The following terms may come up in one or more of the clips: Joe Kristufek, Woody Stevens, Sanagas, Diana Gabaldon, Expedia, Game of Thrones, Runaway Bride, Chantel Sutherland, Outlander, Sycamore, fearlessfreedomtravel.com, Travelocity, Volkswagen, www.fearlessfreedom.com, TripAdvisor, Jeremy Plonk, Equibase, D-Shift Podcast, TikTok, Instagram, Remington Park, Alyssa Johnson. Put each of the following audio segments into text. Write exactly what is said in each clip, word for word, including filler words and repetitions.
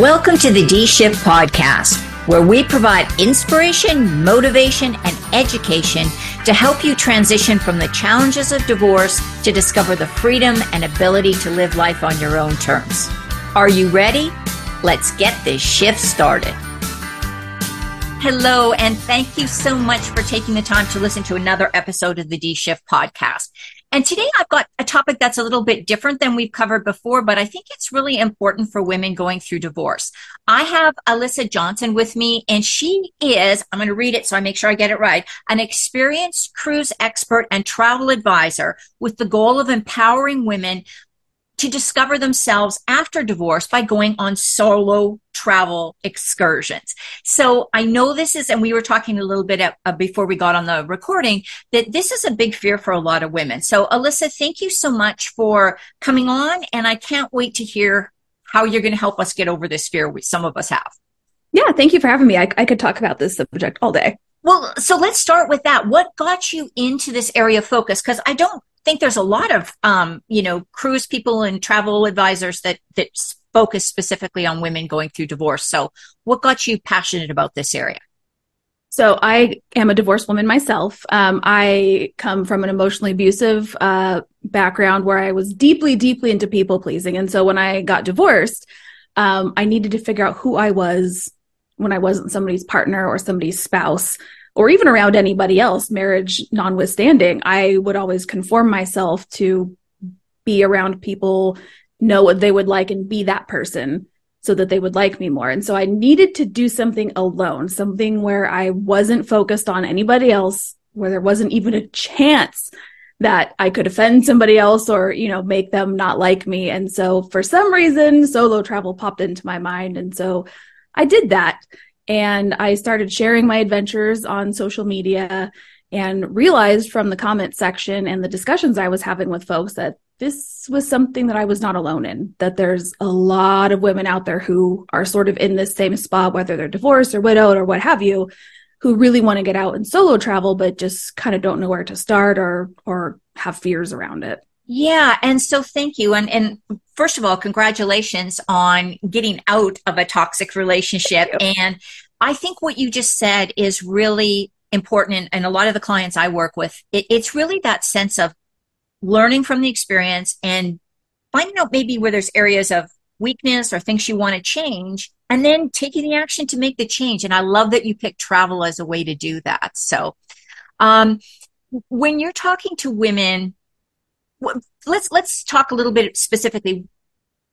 Welcome to the D-Shift Podcast, where we provide inspiration, motivation, and education to help you transition from the challenges of divorce to discover the freedom and ability to live life on your own terms. Are you ready? Let's get this shift started. Hello, and thank you so much for taking the time to listen to another episode of the D-Shift Podcast. And today I've got a topic that's a little bit different than we've covered before, but I think it's really important for women going through divorce. I have Alyssa Johnson with me, and she is, I'm going to read it so I make sure I get it right, an experienced cruise expert and travel advisor with the goal of empowering women to discover themselves after divorce by going on solo travel excursions. So I know this is, and we were talking a little bit at, uh, before we got on the recording, that this is a big fear for a lot of women. So Alyssa, thank you so much for coming on, and I can't wait to hear how you're going to help us get over this fear, which some of us have. Yeah, thank you for having me. I, I could talk about this subject all day. Well, so let's start with that. What got you into this area of focus? Because I don't think there's a lot of, um, you know, cruise people and travel advisors that, that focus specifically on women going through divorce. So what got you passionate about this area? So I am a divorced woman myself. Um, I come from an emotionally abusive uh, background where I was deeply, deeply into people pleasing. And so when I got divorced, um, I needed to figure out who I was when I wasn't somebody's partner or somebody's spouse, or even around anybody else, marriage notwithstanding. I would always conform myself to be around people, know what they would like, and be that person so that they would like me more. And so I needed to do something alone, something where I wasn't focused on anybody else, where there wasn't even a chance that I could offend somebody else or, you know, make them not like me. And so for some reason, solo travel popped into my mind. And so I did that. And I started sharing my adventures on social media and realized from the comment section and the discussions I was having with folks that this was something that I was not alone in, that there's a lot of women out there who are sort of in this same spot, whether they're divorced or widowed or what have you, who really want to get out and solo travel, but just kind of don't know where to start or or have fears around it. Yeah. And so thank you. And and first of all, congratulations on getting out of a toxic relationship. And I think what you just said is really important. And, and a lot of the clients I work with, it, it's really that sense of learning from the experience and finding out maybe where there's areas of weakness or things you want to change, and then taking the action to make the change. And I love that you picked travel as a way to do that. So um, when you're talking to women, Let's let's talk a little bit specifically.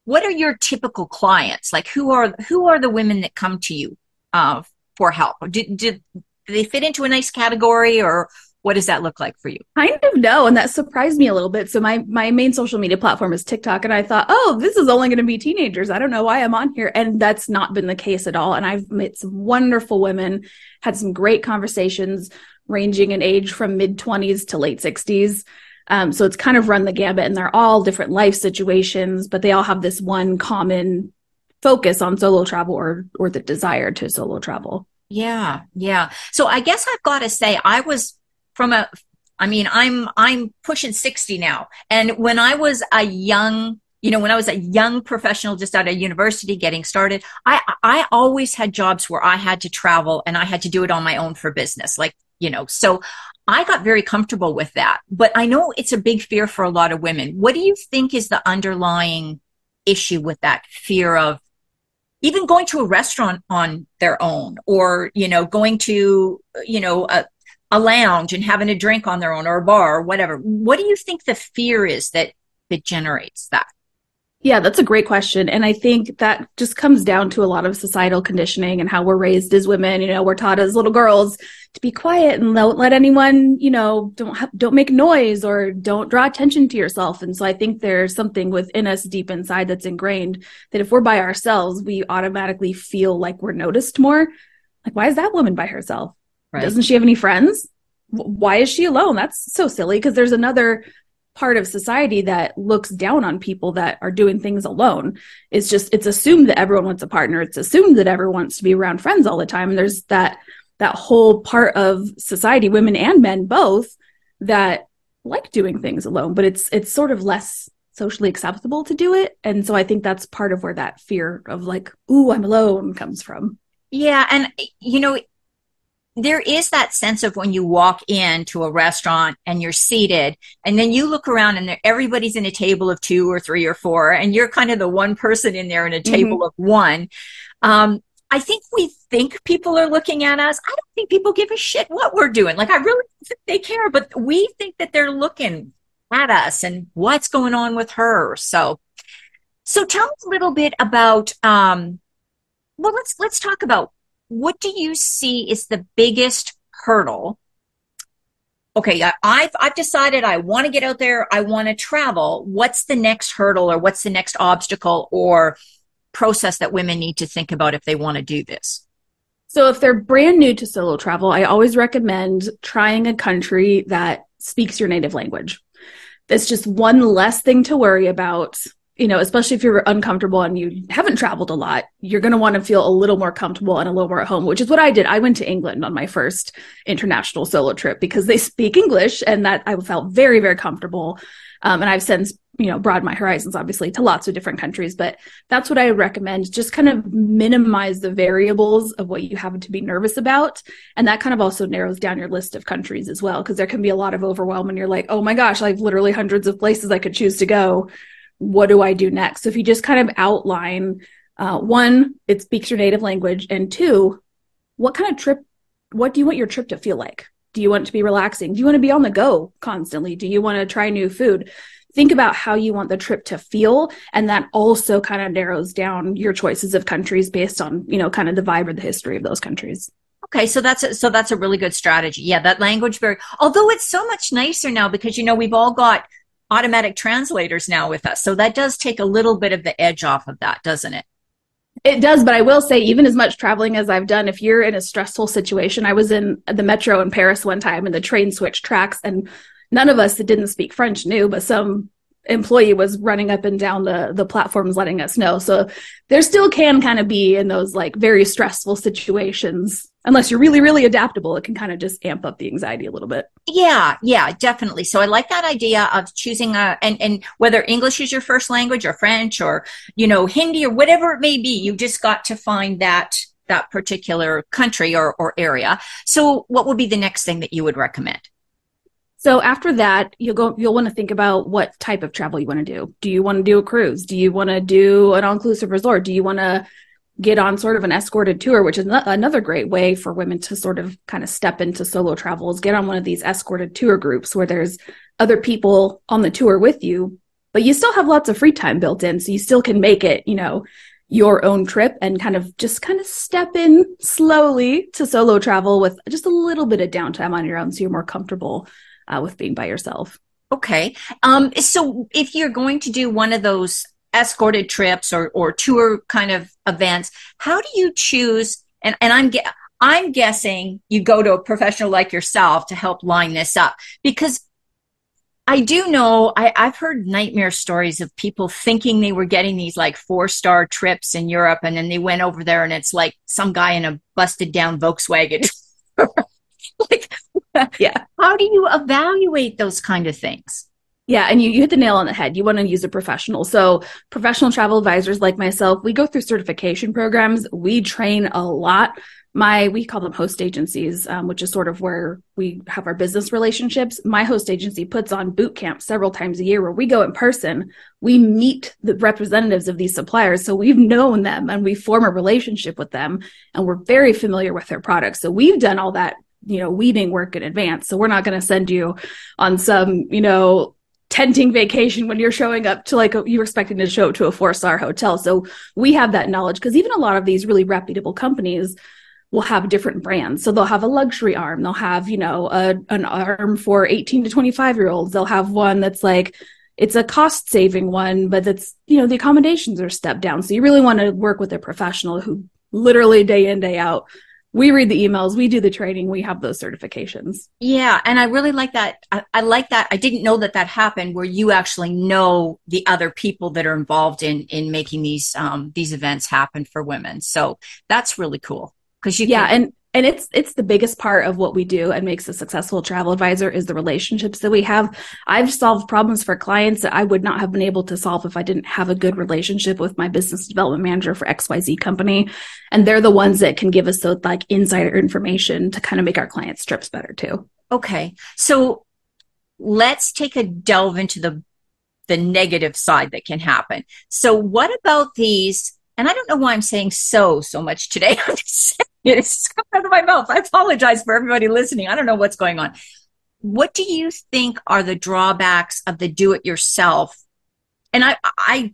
What are your typical clients? Like who are who are the women that come to you uh, for help? Do, do, do they fit into a nice category, or what does that look like for you? Kind of no, and that surprised me a little bit. So my my main social media platform is TikTok, and I thought, oh, this is only going to be teenagers. I don't know why I'm on here, and that's not been the case at all. And I've met some wonderful women, had some great conversations, ranging in age from mid twenties to late sixties. Um, so it's kind of run the gamut, and they're all different life situations, but they all have this one common focus on solo travel or or the desire to solo travel. Yeah, yeah. So I guess I've got to say, I was from a, I mean, I'm I'm pushing sixty now, and when I was a young, you know, when I was a young professional just out of university getting started, I I always had jobs where I had to travel and I had to do it on my own for business, like you know, so. I got very comfortable with that, but I know it's a big fear for a lot of women. What do you think is the underlying issue with that fear of even going to a restaurant on their own, or, you know, going to, you know, a, a lounge and having a drink on their own, or a bar or whatever? What do you think the fear is that, that generates that? Yeah, that's a great question. And I think that just comes down to a lot of societal conditioning and how we're raised as women. You know, we're taught as little girls to be quiet and don't let anyone, you know, don't ha- don't make noise or don't draw attention to yourself. And so I think there's something within us deep inside that's ingrained that if we're by ourselves, we automatically feel like we're noticed more. Like, why is that woman by herself? Right. Doesn't she have any friends? Why is she alone? That's so silly, because there's another part of society that looks down on people that are doing things alone. It's just, it's assumed that everyone wants a partner. It's assumed that everyone wants to be around friends all the time. And there's that, that whole part of society, women and men both, that like doing things alone, but it's, it's sort of less socially acceptable to do it. And so I think that's part of where that fear of like, ooh, I'm alone comes from. Yeah. And, you know, there is that sense of when you walk into a restaurant and you're seated and then you look around and there, everybody's in a table of two or three or four, and you're kind of the one person in there in a table mm-hmm. of one. Um, I think we think people are looking at us. I don't think people give a shit what we're doing. Like, I really think they care, but we think that they're looking at us and what's going on with her. So, so tell us a little bit about, um, well, let's, let's talk about, what do you see is the biggest hurdle? Okay, I, I've I've decided I want to get out there. I want to travel. What's the next hurdle, or what's the next obstacle or process that women need to think about if they want to do this? So if they're brand new to solo travel, I always recommend trying a country that speaks your native language. That's just one less thing to worry about. You know, especially if you're uncomfortable and you haven't traveled a lot, you're going to want to feel a little more comfortable and a little more at home, which is what I did. I went to England on my first international solo trip because they speak English, and that I felt very, very comfortable. Um, and I've since, you know, broadened my horizons, obviously, to lots of different countries. But that's what I recommend. Just kind of minimize the variables of what you have to be nervous about. And that kind of also narrows down your list of countries as well, because there can be a lot of overwhelm when you're like, oh my gosh, I have literally hundreds of places I could choose to go. What do I do next? So if you just kind of outline, uh, one, it speaks your native language, and two, what kind of trip, what do you want your trip to feel like? Do you want it to be relaxing? Do you want to be on the go constantly? Do you want to try new food? Think about how you want the trip to feel, and that also kind of narrows down your choices of countries based on, you know, kind of the vibe or the history of those countries. Okay, so that's a, so that's a really good strategy. Yeah, that language barrier. Although it's so much nicer now because, you know, we've all got automatic translators now with us. So that does take a little bit of the edge off of that, doesn't it? It does. But I will say, even as much traveling as I've done, if you're in a stressful situation, I was in the metro in Paris one time and the train switched tracks, and none of us that didn't speak French knew, but some employee was running up and down the, the platforms letting us know. So there still can kind of be in those like very stressful situations, unless you're really, really adaptable, it can kind of just amp up the anxiety a little bit. Yeah, yeah, definitely. So I like that idea of choosing a, and, and whether English is your first language or French or, you know, Hindi or whatever it may be, you just got to find that, that particular country or, or area. So what would be the next thing that you would recommend? So after that, you'll go, you'll want to think about what type of travel you want to do. Do you want to do a cruise? Do you want to do an all-inclusive resort? Do you want to get on sort of an escorted tour, which is another great way for women to sort of kind of step into solo travel, is get on one of these escorted tour groups where there's other people on the tour with you, but you still have lots of free time built in. So you still can make it, you know, your own trip and kind of just kind of step in slowly to solo travel with just a little bit of downtime on your own. So you're more comfortable Uh, with being by yourself. Okay. Um, so if you're going to do one of those escorted trips or, or tour kind of events, how do you choose? And, and I'm, ge- I'm guessing you go to a professional like yourself to help line this up, because I do know I, I've heard nightmare stories of people thinking they were getting these like four-star trips in Europe, and then they went over there and it's like some guy in a busted down Volkswagen. Like, yeah. How do you evaluate those kind of things? Yeah. And you, you hit the nail on the head. You want to use a professional. So professional travel advisors like myself, we go through certification programs. We train a lot. My, we call them host agencies, um, which is sort of where we have our business relationships. My host agency puts on boot camps several times a year where we go in person. We meet the representatives of these suppliers. So we've known them and we form a relationship with them, and we're very familiar with their products. So we've done all that, you know, weaving work in advance. So we're not going to send you on some, you know, tenting vacation when you're showing up to like, a, you're expecting to show up to a four-star hotel. So we have that knowledge, because even a lot of these really reputable companies will have different brands. So they'll have a luxury arm. They'll have, you know, a, an arm for eighteen to twenty-five year olds. They'll have one that's like, it's a cost saving one, but that's, you know, the accommodations are stepped down. So you really want to work with a professional who literally day in, day out, we read the emails, we do the training, we have those certifications. Yeah. And I really like that. I, I like that. I didn't know that that happened, where you actually know the other people that are involved in, in making these, um, these events happen for women. So that's really cool. Cause you, yeah. Can, and And it's it's the biggest part of what we do and makes a successful travel advisor is the relationships that we have. I've solved problems for clients that I would not have been able to solve if I didn't have a good relationship with my business development manager for X Y Z company. And they're the ones that can give us those like insider information to kind of make our clients' trips better too. Okay. So let's take a delve into the the negative side that can happen. So what about these? And I don't know why I'm saying so, so much today. I'm just saying it. It's just coming out of my mouth. I apologize for everybody listening. I don't know what's going on. What do you think are the drawbacks of the do-it-yourself? And I, I,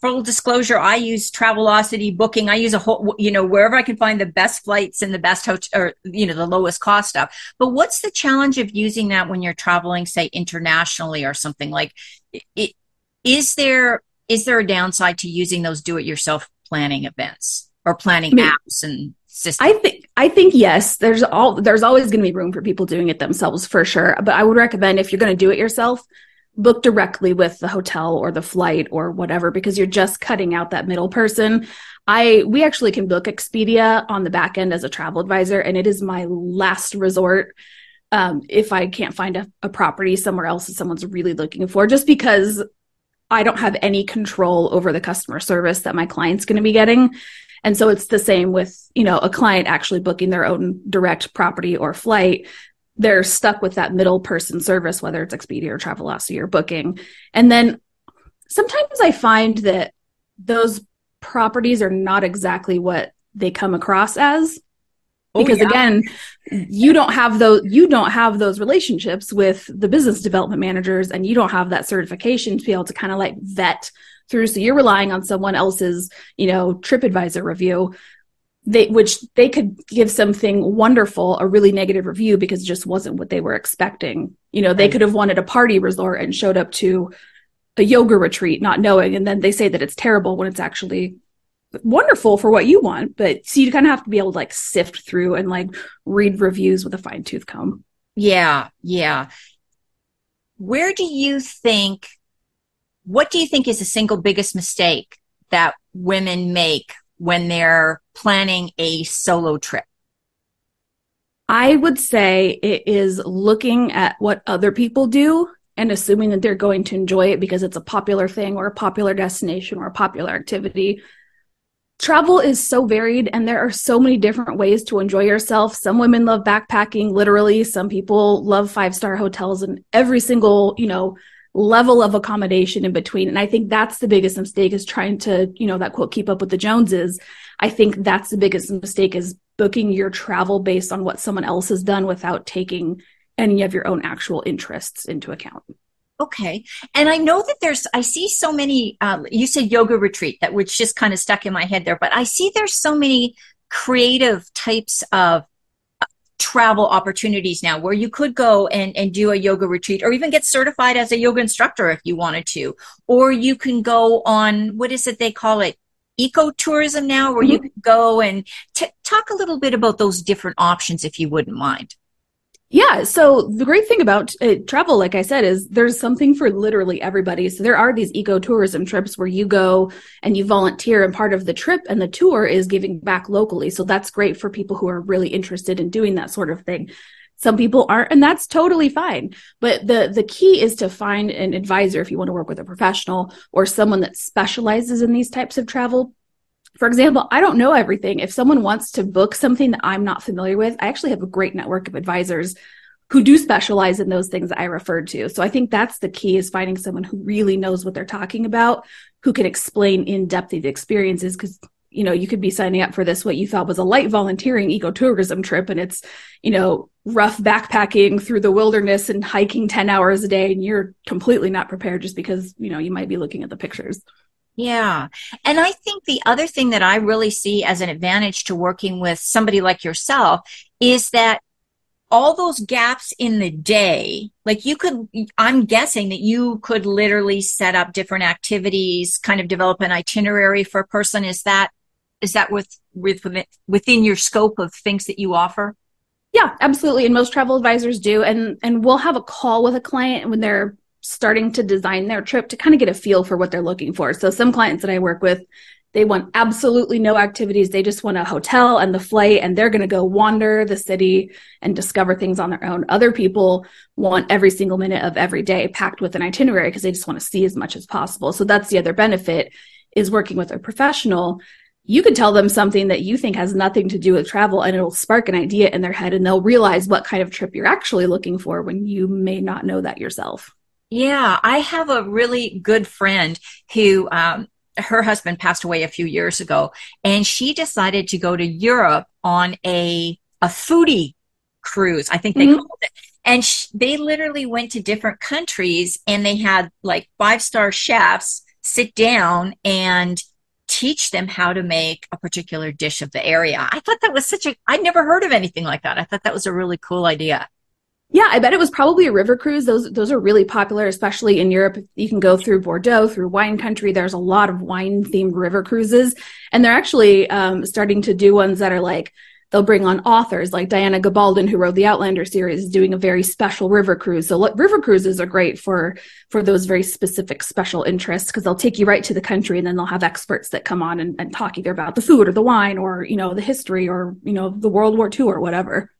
full disclosure, I use Travelocity booking. I use a whole, you know, wherever I can find the best flights and the best hotel, or, you know, the lowest cost stuff. But what's the challenge of using that when you're traveling, say, internationally or something? Like, it, is there... Is there a downside to using those do-it-yourself planning events or planning I mean, apps and systems? I think I think yes. There's all there's always going to be room for people doing it themselves for sure. But I would recommend if you're going to do it yourself, book directly with the hotel or the flight or whatever, because you're just cutting out that middle person. I we actually can book Expedia on the back end as a travel advisor, and it is my last resort. Um, if I can't find a, a property somewhere else that someone's really looking for, just because I don't have any control over the customer service that my client's going to be getting. And so it's the same with, you know, a client actually booking their own direct property or flight. They're stuck with that middle person service, whether it's Expedia or Travelocity or booking. And then sometimes I find that those properties are not exactly what they come across as. Because oh, yeah. again, you don't have those you don't have those relationships with the business development managers, and you don't have that certification to be able to kind of like vet through. So you're relying on someone else's, you know, TripAdvisor review, they which they could give something wonderful a really negative review because it just wasn't what they were expecting. You know, they could have wanted a party resort and showed up to a yoga retreat not knowing, and then they say that it's terrible when it's actually wonderful for what you want. But so you kind of have to be able to like sift through and like read reviews with a fine tooth comb. Yeah. Yeah. Where do you think, what do you think is the single biggest mistake that women make when they're planning a solo trip? I would say it is looking at what other people do and assuming that they're going to enjoy it because it's a popular thing or a popular destination or a popular activity. Travel is so varied, and there are so many different ways to enjoy yourself. Some women love backpacking, literally. Some people love five-star hotels and every single, you know, level of accommodation in between. And I think that's the biggest mistake is trying to, you know, that quote, keep up with the Joneses. I think that's the biggest mistake is booking your travel based on what someone else has done without taking any of your own actual interests into account. Okay. And I know that there's, I see so many, uh, you said yoga retreat, that which just kind of stuck in my head there, but I see there's so many creative types of travel opportunities now where you could go and, and do a yoga retreat or even get certified as a yoga instructor if you wanted to, or you can go on, what is it they call it? Ecotourism now, where mm-hmm. you can go and t- talk a little bit about those different options if you wouldn't mind. Yeah. So the great thing about uh, travel, like I said, is there's something for literally everybody. So there are these ecotourism trips where you go and you volunteer, and part of the trip and the tour is giving back locally. So that's great for people who are really interested in doing that sort of thing. Some people aren't, and that's totally fine. But the, the key is to find an advisor if you want to work with a professional or someone that specializes in these types of travel. For example, I don't know everything. If someone wants to book something that I'm not familiar with, I actually have a great network of advisors who do specialize in those things that I referred to. So I think that's the key, is finding someone who really knows what they're talking about, who can explain in depth the experiences, because, you know, you could be signing up for this, what you thought was a light volunteering ecotourism trip, and it's, you know, rough backpacking through the wilderness and hiking ten hours a day, and you're completely not prepared just because, you know, you might be looking at the pictures. Yeah. And I think the other thing that I really see as an advantage to working with somebody like yourself is that all those gaps in the day, like you could, I'm guessing that you could literally set up different activities, kind of develop an itinerary for a person. Is that, is that with, with within your scope of things that you offer? Yeah, absolutely. And most travel advisors do. And, and we'll have a call with a client when they're starting to design their trip to kind of get a feel for what they're looking for. So some clients that I work with They want absolutely no activities. They just want a hotel and the flight, and they're going to go wander the city and discover things on their own. Other people want every single minute of every day packed with an itinerary because they just want to see as much as possible. So that's the other benefit is working with a professional. You could tell them something that you think has nothing to do with travel, and it'll spark an idea in their head, and they'll realize what kind of trip you're actually looking for when you may not know that yourself. Yeah, I have a really good friend who, um, her husband passed away a few years ago, and she decided to go to Europe on a a foodie cruise, I think they mm-hmm. called it. And sh- they literally went to different countries, and they had like five-star chefs sit down and teach them how to make a particular dish of the area. I thought that was such a, I'd never heard of anything like that. I thought that was a really cool idea. Yeah, I bet it was probably a river cruise. Those those are really popular, especially in Europe. You can go through Bordeaux, through wine country. There's a lot of wine-themed river cruises. And they're actually um, starting to do ones that are like, they'll bring on authors like Diana Gabaldon, who wrote the Outlander series, is doing a very special river cruise. So lo- river cruises are great for, for those very specific special interests, because they'll take you right to the country, and then they'll have experts that come on and, and talk either about the food or the wine or, you know, the history or, you know, the World War Two or whatever.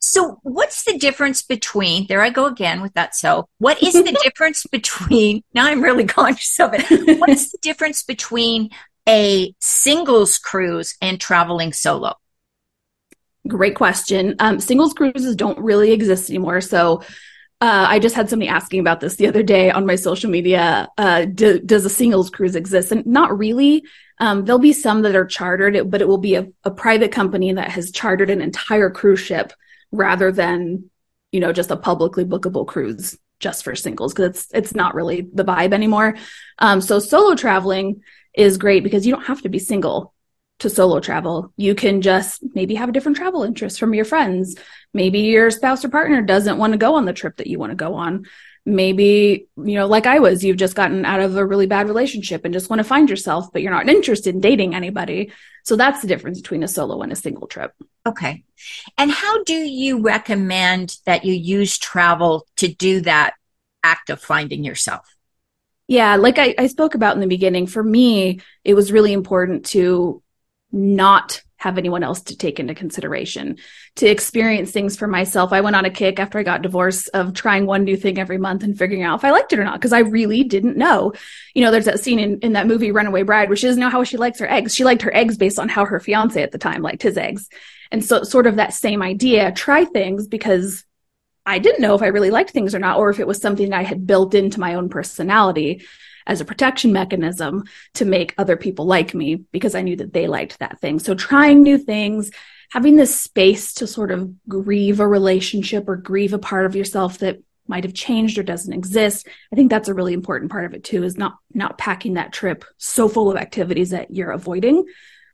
So what's the difference between, there I go again with that, so, what is the difference between, now I'm really conscious of it, what's the difference between a singles cruise and traveling solo? Great question. Um, singles cruises don't really exist anymore, so uh, I just had somebody asking about this the other day on my social media, uh, do, does a singles cruise exist? And not really. Um, there'll be some that are chartered, but it will be a, a private company that has chartered an entire cruise ship, rather than, you know, just a publicly bookable cruise just for singles, because it's it's not really the vibe anymore. Um, so solo traveling is great because you don't have to be single to solo travel. You can just maybe have a different travel interest from your friends. Maybe your spouse or partner doesn't want to go on the trip that you want to go on. Maybe, you know, like I was, you've just gotten out of a really bad relationship and just want to find yourself, but you're not interested in dating anybody. So that's the difference between a solo and a single trip. Okay. And how do you recommend that you use travel to do that act of finding yourself? Yeah, like I, I spoke about in the beginning, for me, it was really important to not have anyone else to take into consideration, to experience things for myself. I went on a kick after I got divorced of trying one new thing every month and figuring out if I liked it or not, because I really didn't know. You know, there's that scene in, in that movie, Runaway Bride, where she doesn't know how she likes her eggs. She liked her eggs based on how her fiance at the time liked his eggs. And so sort of that same idea, try things, because I didn't know if I really liked things or not, or if it was something that I had built into my own personality as a protection mechanism to make other people like me, because I knew that they liked that thing. So trying new things, having this space to sort of grieve a relationship or grieve a part of yourself that might have changed or doesn't exist. I think that's a really important part of it too, is not not packing that trip so full of activities that you're avoiding,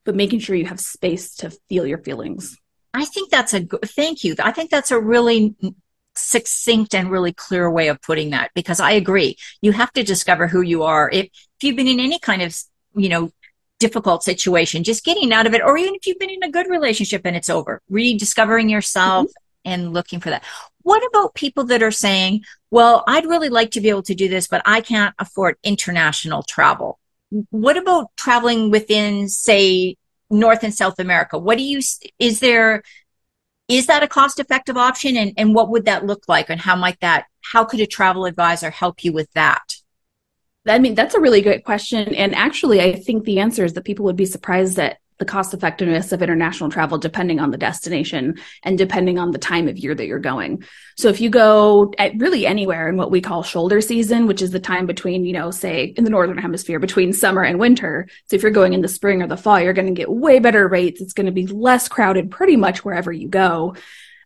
but making sure you have space to feel your feelings. I think that's a good, thank you. I think that's a really succinct and really clear way of putting that, because I agree. You have to discover who you are. If, if you've been in any kind of, you know, difficult situation, just getting out of it, or even if you've been in a good relationship and it's over, rediscovering yourself mm-hmm. and looking for that. What about people that are saying, well, I'd really like to be able to do this, but I can't afford international travel? What about traveling within, say, North and South America? What do you, is there, is that a cost-effective option? And, and what would that look like? And how might that, how could a travel advisor help you with that? I mean, that's a really great question. And actually, I think the answer is that people would be surprised at the cost-effectiveness of international travel, depending on the destination and depending on the time of year that you're going. So if you go at really anywhere in what we call shoulder season, which is the time between, you know, say in the Northern Hemisphere between summer and winter. So if you're going in the spring or the fall, you're going to get way better rates. It's going to be less crowded pretty much wherever you go.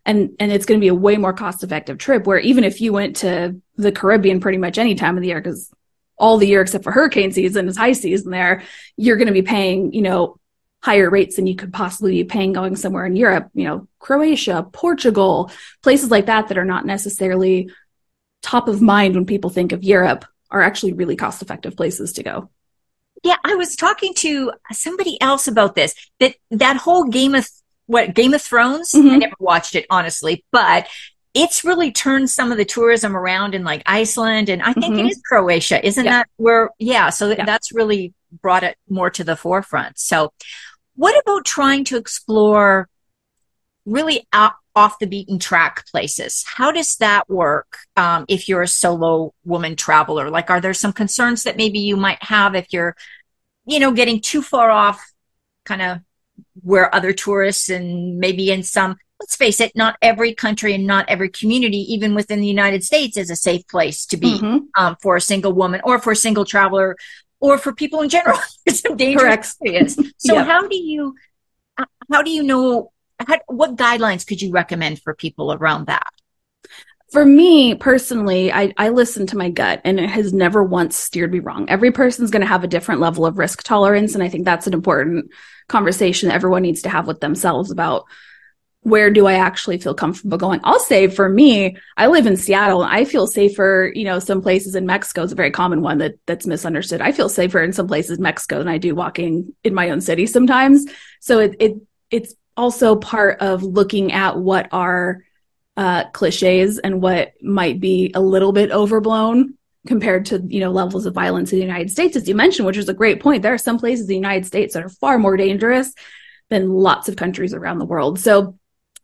And, and it's going to be a way more cost-effective trip, where even if you went to the Caribbean pretty much any time of the year, because all the year except for hurricane season is high season there, you're going to be paying, you know, higher rates than you could possibly be paying going somewhere in Europe, you know, Croatia, Portugal, places like that that are not necessarily top of mind when people think of Europe are actually really cost-effective places to go. Yeah, I was talking to somebody else about this, that that whole Game of, what, Game of Thrones? Mm-hmm. I never watched it, honestly, but it's really turned some of the tourism around in like Iceland, and I think mm-hmm. it is Croatia, isn't yeah. that where, yeah, so yeah. that's really brought it more to the forefront. So what about trying to explore really out, off the beaten track places? How does that work um, if you're a solo woman traveler? Like, are there some concerns that maybe you might have if you're, you know, getting too far off kind of where other tourists and maybe in some, let's face it, not every country and not every community, even within the United States, is a safe place to be mm-hmm. um, for a single woman or for a single traveler or for people in general. It's a dangerous experience. So yeah. how do you, how do you know, how, what guidelines could you recommend for people around that? For me personally, I, I listen to my gut, and it has never once steered me wrong. Every person's going to have a different level of risk tolerance. And I think that's an important conversation that everyone needs to have with themselves about, where do I actually feel comfortable going? I'll say for me, I live in Seattle, and I feel safer, you know, some places in Mexico is a very common one that that's misunderstood. I feel safer in some places in Mexico than I do walking in my own city sometimes. So it, it it's also part of looking at what are uh, cliches and what might be a little bit overblown compared to, you know, levels of violence in the United States, as you mentioned, which is a great point. There are some places in the United States that are far more dangerous than lots of countries around the world. So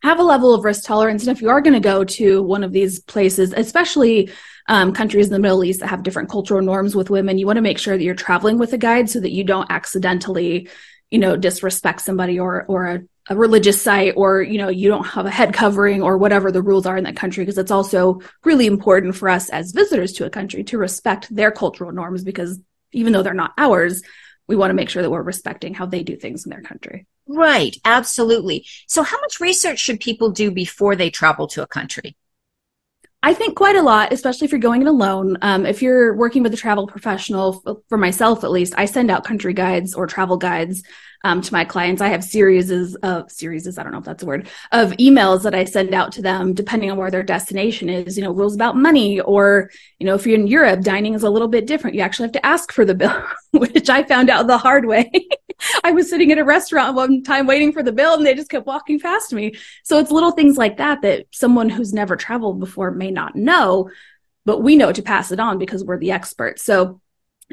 have a level of risk tolerance. And if you are going to go to one of these places, especially um, countries in the Middle East that have different cultural norms with women, you want to make sure that you're traveling with a guide so that you don't accidentally, you know, disrespect somebody or, or a, a religious site, or, you know, you don't have a head covering or whatever the rules are in that country. Because it's also really important for us as visitors to a country to respect their cultural norms, because even though they're not ours, we want to make sure that we're respecting how they do things in their country. Right. Absolutely. So how much research should people do before they travel to a country? I think quite a lot, especially if you're going it alone. Um, if you're working with a travel professional, for myself at least, I send out country guides or travel guides um, to my clients. I have series of series, I don't know if that's a word, of emails that I send out to them, depending on where their destination is, you know, rules about money, or, you know, if you're in Europe, dining is a little bit different. You actually have to ask for the bill, which I found out the hard way. I was sitting at a restaurant one time waiting for the bill, and they just kept walking past me. So it's little things like that that someone who's never traveled before may not know, but we know to pass it on because we're the experts. So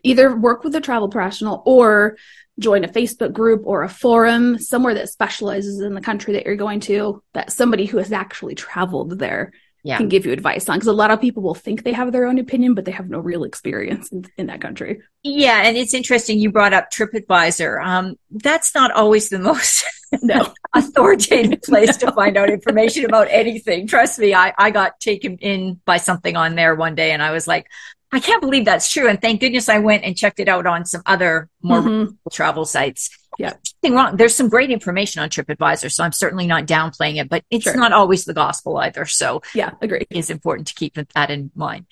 either work with a travel professional or join a Facebook group or a forum somewhere that specializes in the country that you're going to, that somebody who has actually traveled there yeah. can give you advice on. Because a lot of people will think they have their own opinion, but they have no real experience in, in that country. Yeah. And it's interesting you brought up TripAdvisor. Um, that's not always the most no. authoritative place no. to find out information about anything. Trust me, I, I got taken in by something on there one day, and I was like, I can't believe that's true. And thank goodness I went and checked it out on some other more mm-hmm. travel sites. Yeah. Nothing wrong. There's some great information on TripAdvisor, so I'm certainly not downplaying it, but it's sure. not always the gospel either. So yeah, agree. It's important to keep that in mind.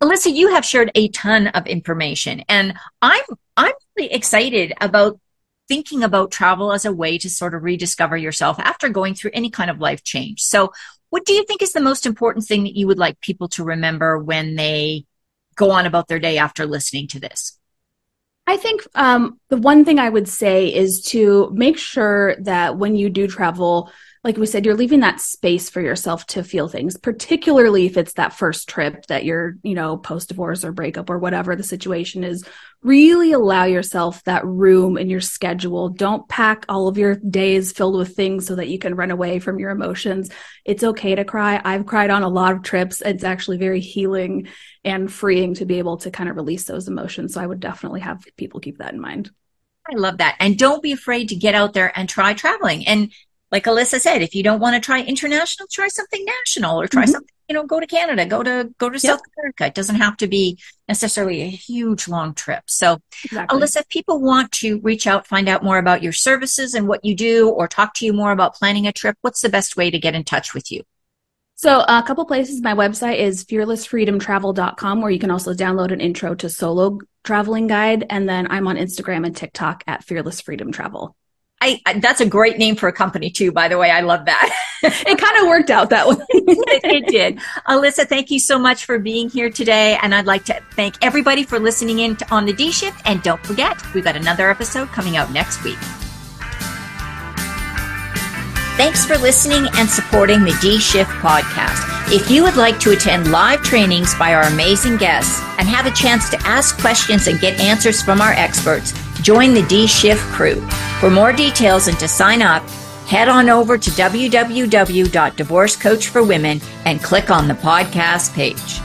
Alyssa, you have shared a ton of information, and I'm, I'm really excited about thinking about travel as a way to sort of rediscover yourself after going through any kind of life change. So what do you think is the most important thing that you would like people to remember when they go on about their day after listening to this? I think um, the one thing I would say is to make sure that when you do travel, like we said, you're leaving that space for yourself to feel things, particularly if it's that first trip that you're, you know, post-divorce or breakup or whatever the situation is. Really allow yourself that room in your schedule. Don't pack all of your days filled with things so that you can run away from your emotions. It's okay to cry. I've cried on a lot of trips. It's actually very healing and freeing to be able to kind of release those emotions. So I would definitely have people keep that in mind. I love that. And don't be afraid to get out there and try traveling. And like Alyssa said, if you don't want to try international, try something national, or try mm-hmm. something, you know, go to Canada, go to, go to yep. South America. It doesn't have to be necessarily a huge long trip. So exactly. Alyssa, if people want to reach out, find out more about your services and what you do, or talk to you more about planning a trip, what's the best way to get in touch with you? So a couple places. My website is fearless freedom travel dot com, where you can also download an intro to solo traveling guide. And then I'm on Instagram and TikTok at fearless freedom travel. I, that's a great name for a company too, by the way. I love that. It kind of worked out that way. it, it did. Alyssa, thank you so much for being here today. And I'd like to thank everybody for listening in to, on the D-Shift. And don't forget, we've got another episode coming out next week. Thanks for listening and supporting the D-Shift podcast. If you would like to attend live trainings by our amazing guests and have a chance to ask questions and get answers from our experts, Join the D-Shift crew. For more details and to sign up, head on over to w w w dot divorce coach for women and click on the podcast page.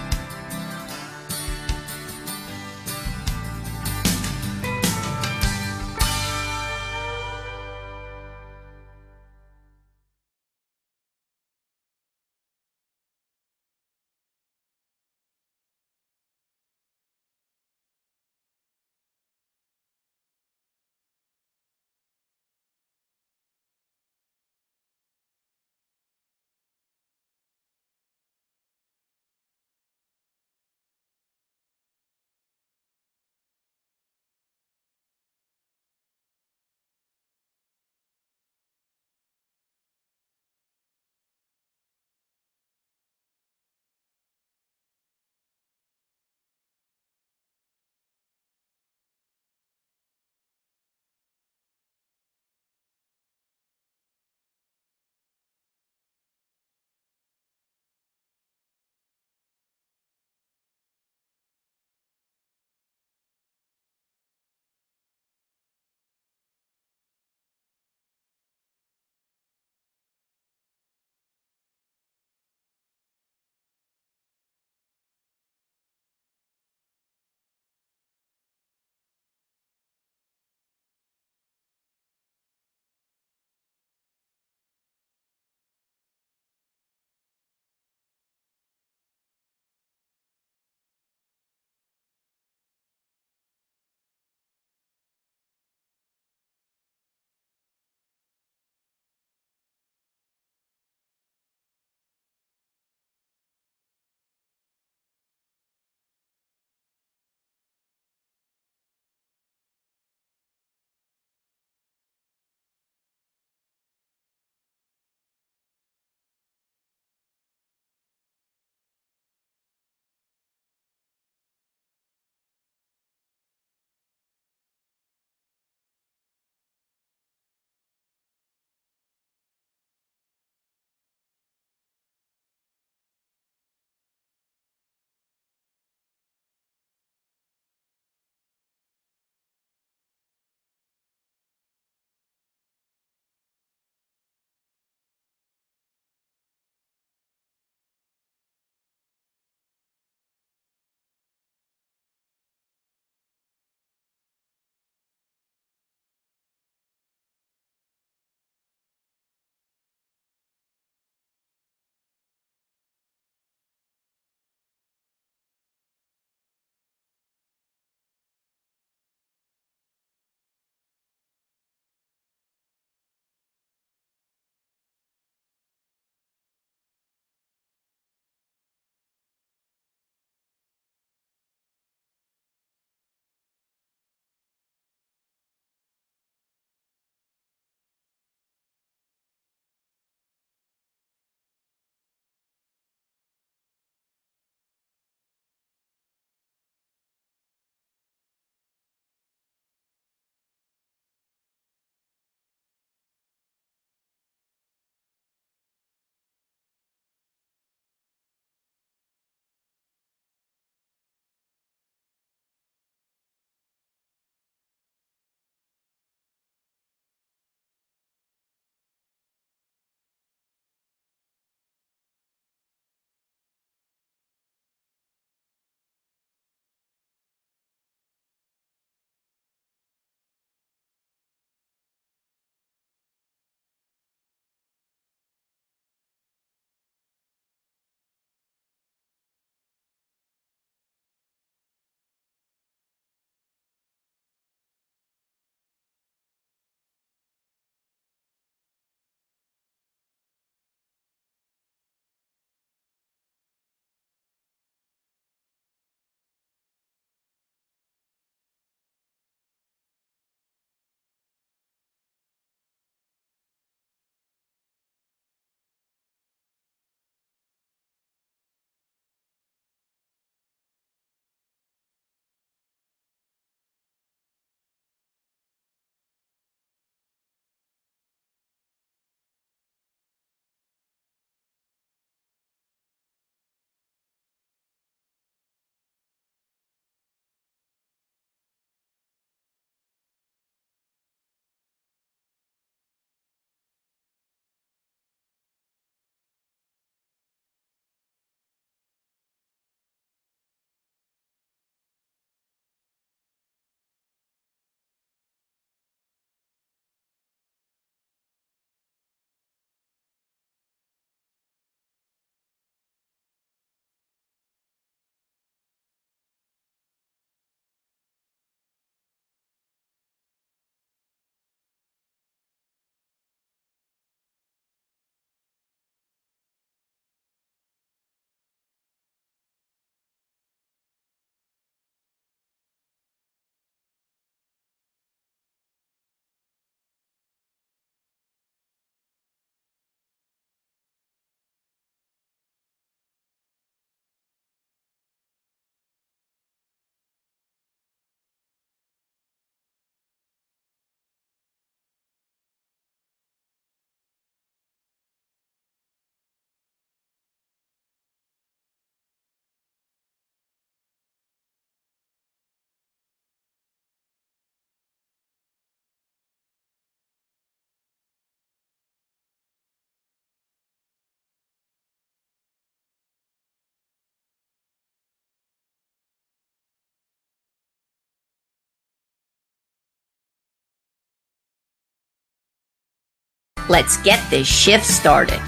Let's get this shift started.